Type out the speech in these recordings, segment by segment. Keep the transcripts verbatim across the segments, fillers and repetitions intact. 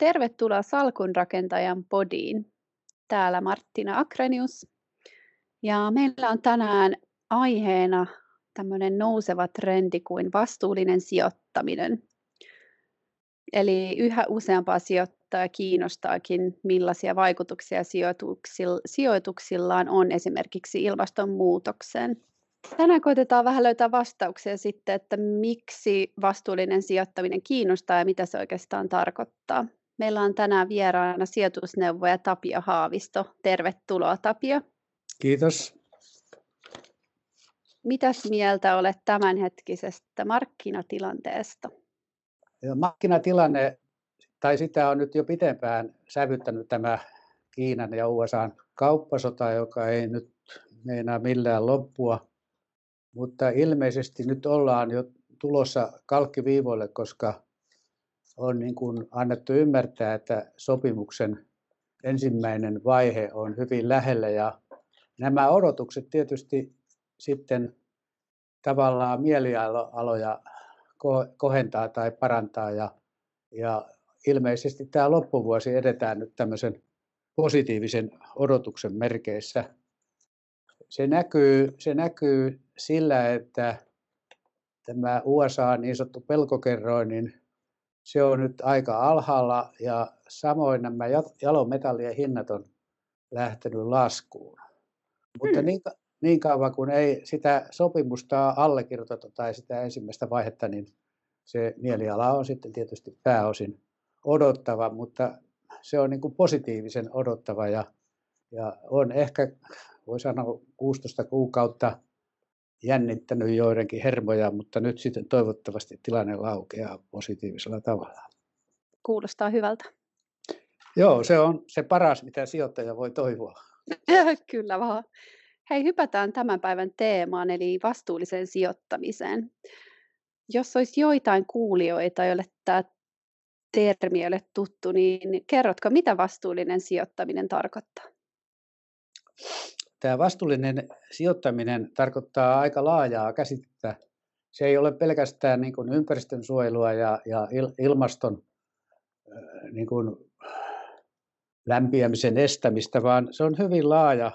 Tervetuloa Salkunrakentajan podiin. Täällä Marttina Akrenius. Ja meillä on tänään aiheena tämmöinen nouseva trendi kuin vastuullinen sijoittaminen. Eli yhä useampaa sijoittajaa kiinnostaakin, millaisia vaikutuksia sijoituksillaan on esimerkiksi ilmastonmuutokseen. Tänään koitetaan vähän löytää vastauksia sitten, että miksi vastuullinen sijoittaminen kiinnostaa ja mitä se oikeastaan tarkoittaa. Meillä on tänään vieraana sijoitusneuvoja Tapio Haavisto. Tervetuloa, Tapio. Kiitos. Mitäs mieltä olet tämänhetkisestä markkinatilanteesta? Markkinatilanne, tai sitä on nyt jo pitempään sävyttänyt tämä Kiinan ja U S A:n kauppasota, joka ei nyt meinaa millään loppua. Mutta ilmeisesti nyt ollaan jo tulossa kalkkiviivoille, koska on niin kuin annettu ymmärtää, että sopimuksen ensimmäinen vaihe on hyvin lähellä. Ja nämä odotukset tietysti sitten tavallaan mielialoja kohentaa tai parantaa. Ja, ja ilmeisesti tämä loppuvuosi edetään nyt tämmöisen positiivisen odotuksen merkeissä. Se näkyy, se näkyy sillä, että tämä U S A niin sanottu pelkokerroin, niin se on nyt aika alhaalla ja samoin nämä jalometallien hinnat on lähtenyt laskuun. Mutta niin, niin kauan kun ei sitä sopimusta allekirjoiteta tai sitä ensimmäistä vaihetta, niin se mieliala on sitten tietysti pääosin odottava, mutta se on niin kuin positiivisen odottava ja, ja on ehkä, voi sanoa, kuusitoista kuukautta jännittänyt joidenkin hermoja, mutta nyt sitten toivottavasti tilanne laukeaa positiivisella tavalla. Kuulostaa hyvältä. Joo, se on se paras, mitä sijoittaja voi toivoa. Kyllä vaan. Hei, hypätään tämän päivän teemaan, eli vastuulliseen sijoittamiseen. Jos olisi joitain kuulijoita, joille tämä termi ei ole tuttu, niin kerrotko, mitä vastuullinen sijoittaminen tarkoittaa? Tämä vastuullinen sijoittaminen tarkoittaa aika laajaa käsitettä. Se ei ole pelkästään niin kuin ympäristönsuojelua ja, ja il, ilmaston niin kuin lämpiämisen estämistä, vaan se on hyvin laaja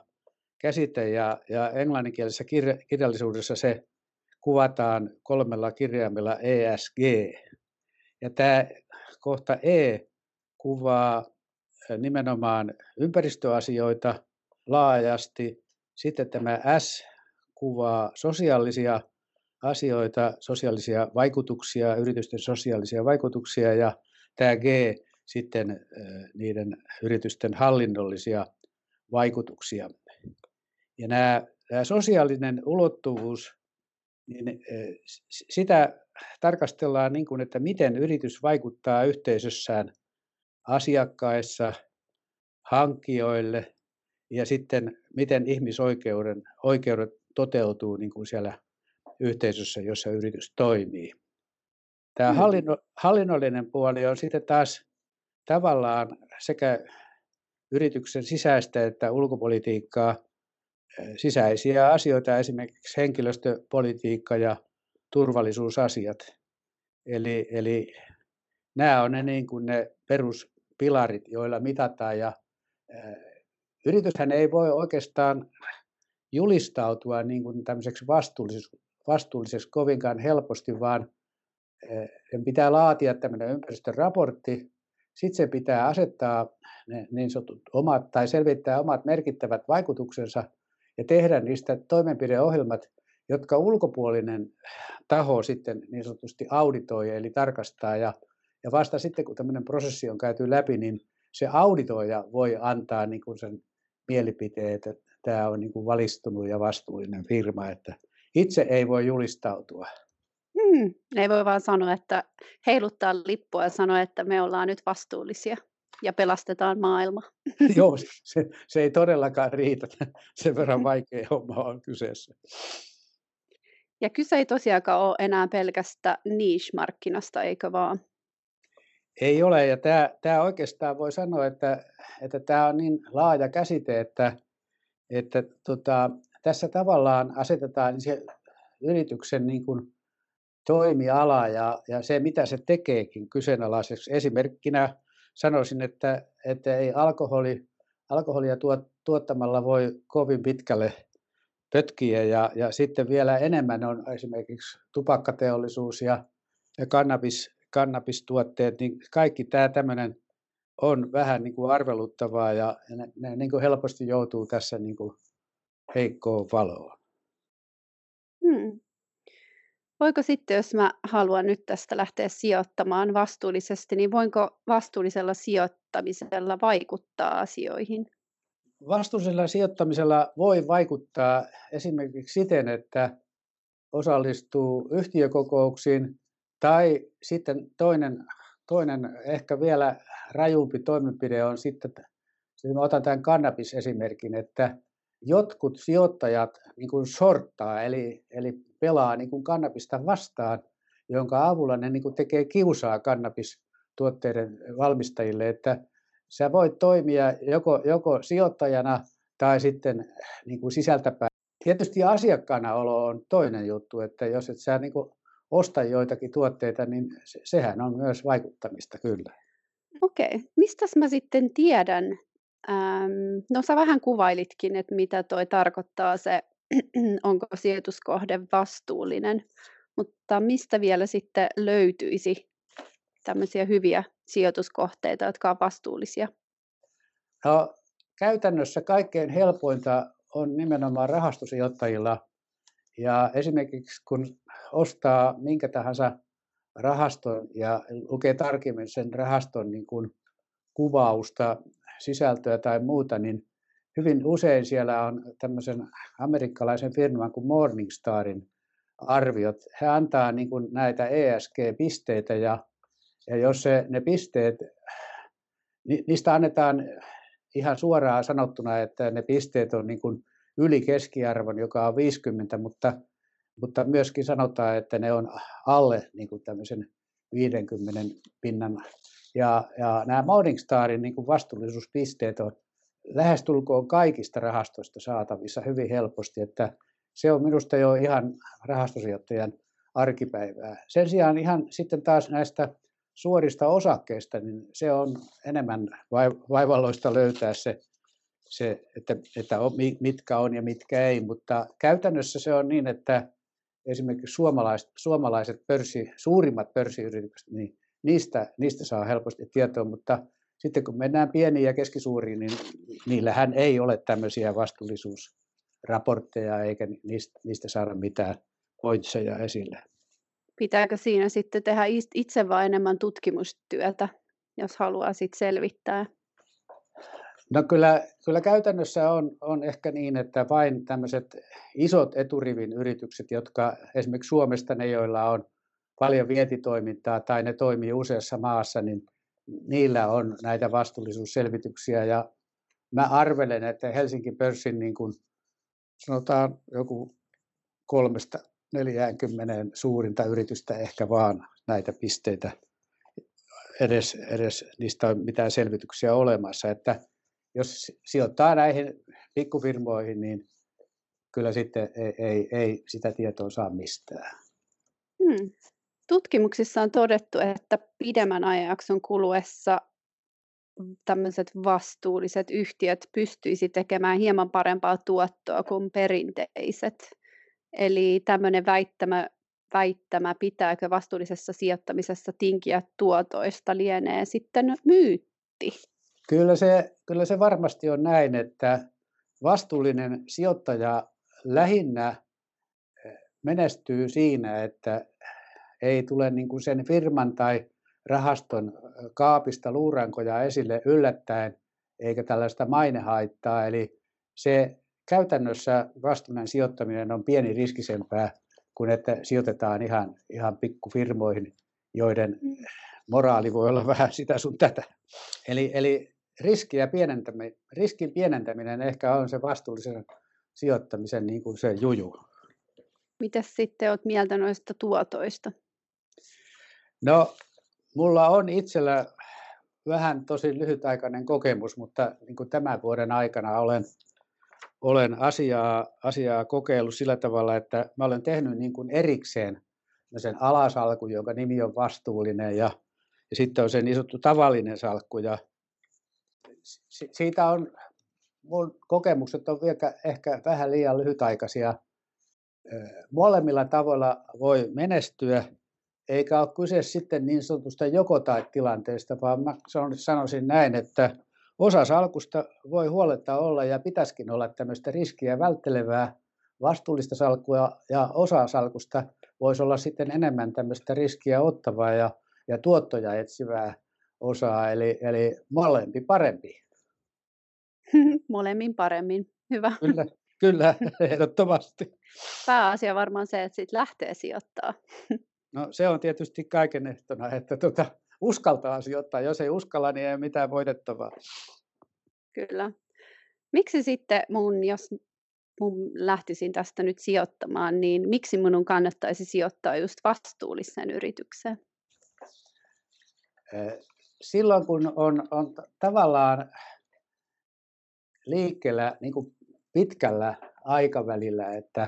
käsite. Ja, ja englanninkielisessä kirja, kirjallisuudessa se kuvataan kolmella kirjaimella E S G. Ja tämä kohta E kuvaa nimenomaan ympäristöasioita laajasti. Sitten tämä S kuvaa sosiaalisia asioita, sosiaalisia vaikutuksia, yritysten sosiaalisia vaikutuksia ja tämä G sitten niiden yritysten hallinnollisia vaikutuksia. Ja nämä, tämä sosiaalinen ulottuvuus, niin sitä tarkastellaan niin kuin, että miten yritys vaikuttaa yhteisössään asiakkaissa, hankkijoille, ja sitten miten ihmisoikeuden oikeudet toteutuu niin kuin siellä yhteisössä, jossa yritys toimii. Tämä mm. hallinno, hallinnollinen puoli on sitten taas tavallaan sekä yrityksen sisäistä että ulkopolitiikkaa, sisäisiä asioita, esimerkiksi henkilöstöpolitiikka ja turvallisuusasiat. Eli, eli nämä on ne, niin kuin ne peruspilarit, joilla mitataan ja yrityshän ei voi oikeastaan julistautua niin kuin tämmöiseksi vastuulliseksi, vastuulliseksi kovinkaan helposti, vaan sen pitää laatia tämmöinen ympäristöraportti. Sitten se pitää asettaa ne niin sanotut omat tai selvittää omat merkittävät vaikutuksensa ja tehdä niistä toimenpideohjelmat, jotka ulkopuolinen taho sitten niin sanotusti auditoi eli tarkastaa. Ja, ja vasta sitten kun tämmöinen prosessi on käyty läpi, niin se auditoija voi antaa niin kuin sen mielipiteet, että tämä on niin kuin valistunut ja vastuullinen firma, että itse ei voi julistautua. Hmm, ei voi vaan sanoa, että heiluttaa lippua ja sanoa, että me ollaan nyt vastuullisia ja pelastetaan maailma. Joo, se, se ei todellakaan riitä. Sen verran vaikea homma on kyseessä. Ja kyse ei tosiaankaan ole enää pelkästä niche-markkinasta, eikö vaan? Ei ole, ja tämä, tämä oikeastaan voi sanoa, että, että tämä on niin laaja käsite, että, että tota, tässä tavallaan asetetaan se yrityksen niin kuin toimiala ja, ja se, mitä se tekeekin kyseenalaiseksi. Esimerkkinä sanoisin, että, että ei alkoholi, alkoholia tuottamalla voi kovin pitkälle pötkiä ja, ja sitten vielä enemmän on esimerkiksi tupakkateollisuus ja, ja kannabis, kannabistuotteet, niin kaikki tämä tämmöinen on vähän niin kuin arveluttavaa ja ne, ne niin kuin helposti joutuu tässä niin kuin heikkoon valoon. Hmm. Voiko sitten, jos mä haluan nyt tästä lähteä sijoittamaan vastuullisesti, niin voinko vastuullisella sijoittamisella vaikuttaa asioihin? Vastuullisella sijoittamisella voi vaikuttaa esimerkiksi siten, että osallistuu yhtiökokouksiin tai sitten toinen, toinen ehkä vielä rajumpi toimenpide on sitten, sitten otan tämän kannabisesimerkin, että jotkut sijoittajat niin kuin sorttaa eli, eli pelaa niin kuin kannabista vastaan, jonka avulla ne niin kuin tekee kiusaa kannabistuotteiden valmistajille, että sä voit toimia joko, joko sijoittajana tai sitten niin kuin sisältäpäin. Tietysti asiakkaana olo on toinen juttu, että jos et sä niin kuin osta joitakin tuotteita, niin se, sehän on myös vaikuttamista kyllä. Okei, mistäs mä sitten tiedän? No sä vähän kuvailitkin, että mitä toi tarkoittaa se, onko sijoituskohde vastuullinen, mutta mistä vielä sitten löytyisi tämmöisiä hyviä sijoituskohteita, jotka on vastuullisia? No, käytännössä kaikkein helpointa on nimenomaan rahastosijoittajilla ja esimerkiksi kun ostaa minkä tahansa rahaston ja lukee tarkemmin sen rahaston niin kuin kuvausta, sisältöä tai muuta, niin hyvin usein siellä on tämmöisen amerikkalaisen firman kuin Morningstarin arviot. He antaa niin kuin näitä E S G-pisteitä ja, ja jos se, ne pisteet, ni, niistä annetaan ihan suoraan sanottuna, että ne pisteet on niin kuin yli keskiarvon, joka on viisikymmentä, mutta, mutta myöskin sanotaan, että ne on alle niin kuin tämmöisen viidenkymmenen pinnan. Ja, ja nämä Morningstarin niin kuin vastuullisuuspisteet on lähestulkoon kaikista rahastoista saatavissa hyvin helposti, että se on minusta jo ihan rahastosijoittajan arkipäivää. Sen sijaan ihan sitten taas näistä suorista osakkeista, niin se on enemmän vaivalloista löytää se, se että, että on, mitkä on ja mitkä ei, mutta käytännössä se on niin, että esimerkiksi suomalaiset, suomalaiset pörssi, suurimmat pörssiyritykset, niin Niistä, niistä saa helposti tietoa, mutta sitten kun mennään pieniin ja keskisuuriin, niin niillähän ei ole tämmöisiä vastuullisuusraportteja eikä niistä, niistä saada mitään pointseja esille. Pitääkö siinä sitten tehdä itse vaan enemmän tutkimustyötä, jos haluaa sitten selvittää? No kyllä, kyllä käytännössä on, on ehkä niin, että vain tämmöiset isot eturivin yritykset, jotka esimerkiksi Suomesta ne, joilla on paljon vientitoimintaa tai ne toimii useassa maassa, niin niillä on näitä vastuullisuusselvityksiä ja mä arvelen, että Helsingin pörssin niin kuin sanotaan joku kolmesta neljäänkymmeneen suurinta yritystä ehkä vaan näitä pisteitä edes, edes niistä on mitään selvityksiä olemassa, että jos sijoittaa näihin pikkufirmoihin, niin kyllä sitten ei, ei, ei sitä tietoa saa mistään. Hmm. Tutkimuksissa on todettu, että pidemmän ajanjakson kuluessa tämmöiset vastuulliset yhtiöt pystyisi tekemään hieman parempaa tuottoa kuin perinteiset. Eli tämmöinen väittämä, väittämä pitääkö vastuullisessa sijoittamisessa tinkiä tuotoista lienee sitten myytti. Kyllä se, kyllä se varmasti on näin, että vastuullinen sijoittaja lähinnä menestyy siinä, että ei tule niin kuin sen firman tai rahaston kaapista luurankoja esille yllättäen, eikä tällaista mainehaittaa. Eli se käytännössä vastuullinen sijoittaminen on pieni riskisempää kuin että sijoitetaan ihan, ihan pikkufirmoihin, joiden moraali voi olla vähän sitä sun tätä. Eli, eli riskiä pienentäminen, riskin pienentäminen ehkä on se vastuullisen sijoittamisen niin kuin se juju. Mitäs sitten olet mieltä noista tuotoista? No, mulla on itsellä vähän tosi lyhytaikainen kokemus, mutta niin kuin tämän vuoden aikana olen, olen asiaa, asiaa kokeillut sillä tavalla, että mä olen tehnyt niin kuin erikseen sen alasalkun, jonka nimi on vastuullinen ja, Ja sitten on se niin sanottu tavallinen salkku. Ja siitä on, mun kokemukset on vielä ehkä vähän liian lyhytaikaisia. Molemmilla tavoilla voi menestyä, eikä ole kyse sitten niin sanotusta joko tai tilanteesta, vaan mä sanoisin näin, että osa salkusta voi huoletta olla ja pitäisikin olla tämmöistä riskiä välttelevää vastuullista salkkua, ja osa salkusta voisi olla sitten enemmän tämmöistä riskiä ottavaa ja, ja tuottoja etsivää osaa, eli, eli molempi parempi. Molemmin paremmin, hyvä. Kyllä, kyllä, ehdottomasti. Pääasia varmaan se, että siitä lähtee sijoittaa. No se on tietysti kaiken ehtona, että tuota, uskaltaa sijoittaa. Jos ei uskalla, niin ei ole mitään voitettavaa. Kyllä. Miksi sitten mun, jos mun lähtisin tästä nyt sijoittamaan, niin miksi minun kannattaisi sijoittaa just vastuulliseen yritykseen? Silloin kun on, on tavallaan liikkeellä niin kuin pitkällä aikavälillä, että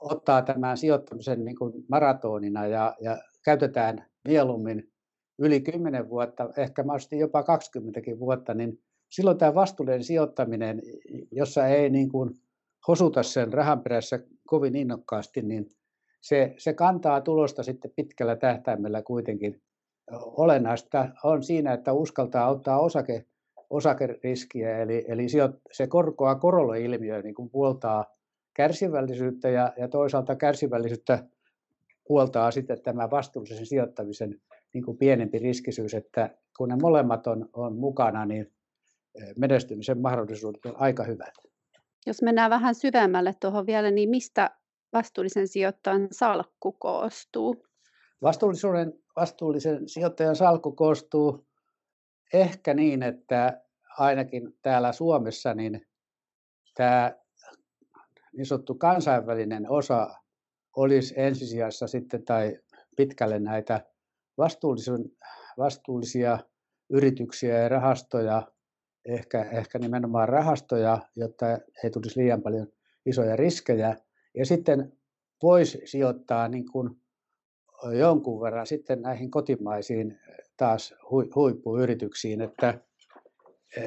ottaa tämän sijoittamisen niin kuin maratonina ja, ja käytetään mieluummin yli kymmenen vuotta, ehkä mahdollisesti jopa kaksikymmentäkin vuotta, niin silloin tämä vastuullinen sijoittaminen, jossa ei niin kuin hosuta sen rahan perässä kovin innokkaasti, niin se, se kantaa tulosta sitten pitkällä tähtäimellä kuitenkin. Olennaista on siinä, että uskaltaa ottaa osake, osakeriskiä, eli, eli se korkoa korolle ilmiö niin kuin puoltaa kärsivällisyyttä ja, ja toisaalta kärsivällisyyttä puoltaa sitten tämä vastuullisen sijoittamisen niin kuin pienempi riskisyys, että kun ne molemmat on, on mukana, niin menestymisen mahdollisuudet on aika hyvät. Jos mennään vähän syvemmälle tuohon vielä, niin mistä vastuullisen sijoittajan salkku koostuu? Vastuullisuuden, vastuullisen sijoittajan salkku koostuu ehkä niin, että ainakin täällä Suomessa niin tämä niin sanottu kansainvälinen osa olisi ensisijassa sitten tai pitkälle näitä vastuullisia yrityksiä ja rahastoja, ehkä, ehkä nimenomaan rahastoja, jotta ei tulisi liian paljon isoja riskejä. Ja sitten voisi sijoittaa niin kuin jonkun verran sitten näihin kotimaisiin taas huippuyrityksiin, että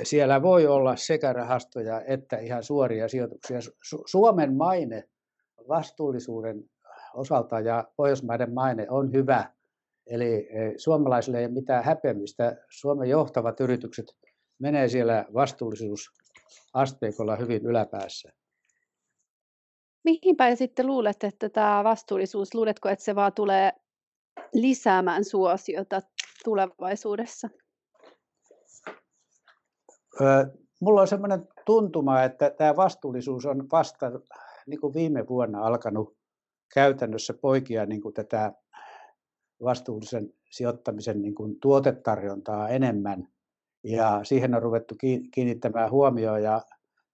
siellä voi olla sekä rahastoja että ihan suoria sijoituksia. Suomen maine vastuullisuuden osalta ja Pohjoismaiden maine on hyvä, eli suomalaisille ei ole mitään häpeämistä. Suomen johtavat yritykset menee siellä vastuullisuusasteikolla hyvin yläpäässä. Mihin päin sitten luulet, että tämä vastuullisuus, luuletko, että se vaan tulee lisäämään suosiota tulevaisuudessa? Mulla on semmoinen tuntuma, että tämä vastuullisuus on vasta niin kuin viime vuonna alkanut käytännössä poikia niin kuin tätä vastuullisen sijoittamisen niin kuin tuotetarjontaa enemmän. Ja siihen on ruvettu kiinnittämään huomioon. Ja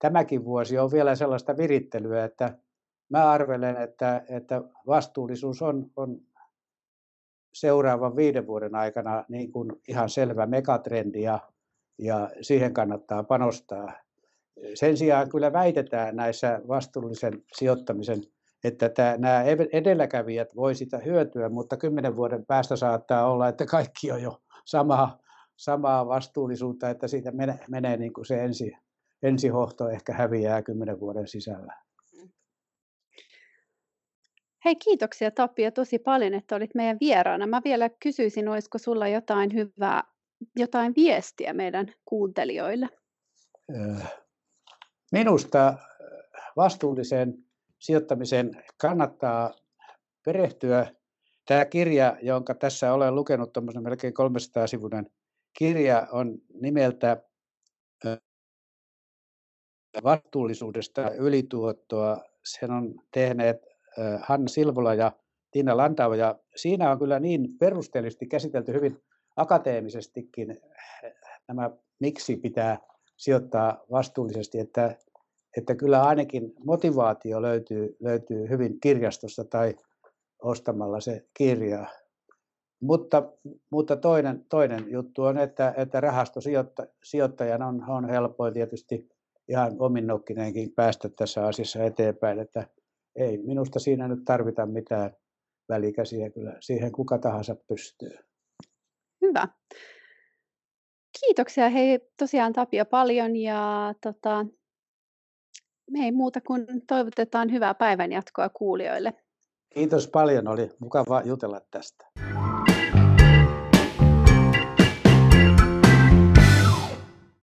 tämäkin vuosi on vielä sellaista virittelyä, että mä arvelen, että, että vastuullisuus on, on seuraavan viiden vuoden aikana niin kuin ihan selvä megatrendi ja, ja siihen kannattaa panostaa. Sen sijaan kyllä väitetään näissä vastuullisen sijoittamisen, että tämä, nämä edelläkävijät voi sitä hyötyä, mutta kymmenen vuoden päästä saattaa olla, että kaikki on jo samaa, samaa vastuullisuutta, että siitä menee, menee niin kuin se ensi, ensihohto ehkä häviää kymmenen vuoden sisällä. Hei, kiitoksia Tapio tosi paljon, että olit meidän vieraana. Mä vielä kysyisin, olisiko sulla jotain hyvää, jotain viestiä meidän kuuntelijoille? Minusta vastuullisen sijoittamisen kannattaa perehtyä. Tämä kirja, jonka tässä olen lukenut, tuommoisen melkein kolmesataa sivuinen kirja, on nimeltä Vastuullisuudesta ylituottoa. Sen on tehneet Hanna Silvola ja Tiina Lantau, ja siinä on kyllä niin perusteellisesti käsitelty hyvin akateemisestikin nämä, miksi pitää sijoittaa vastuullisesti, että, että kyllä ainakin motivaatio löytyy, löytyy hyvin kirjastosta tai ostamalla se kirja. Mutta, mutta toinen, toinen juttu on, että, että rahastosijoittajan on, on helpoin tietysti ihan ominnokkinenkin päästä tässä asiassa eteenpäin, että ei minusta siinä nyt tarvita mitään välikäsiä, kyllä siihen kuka tahansa pystyy. Hyvä. Kiitoksia hei tosiaan Tapio paljon ja tota, me ei muuta kuin toivotetaan hyvää päivänjatkoa kuulijoille. Kiitos paljon, oli mukava jutella tästä.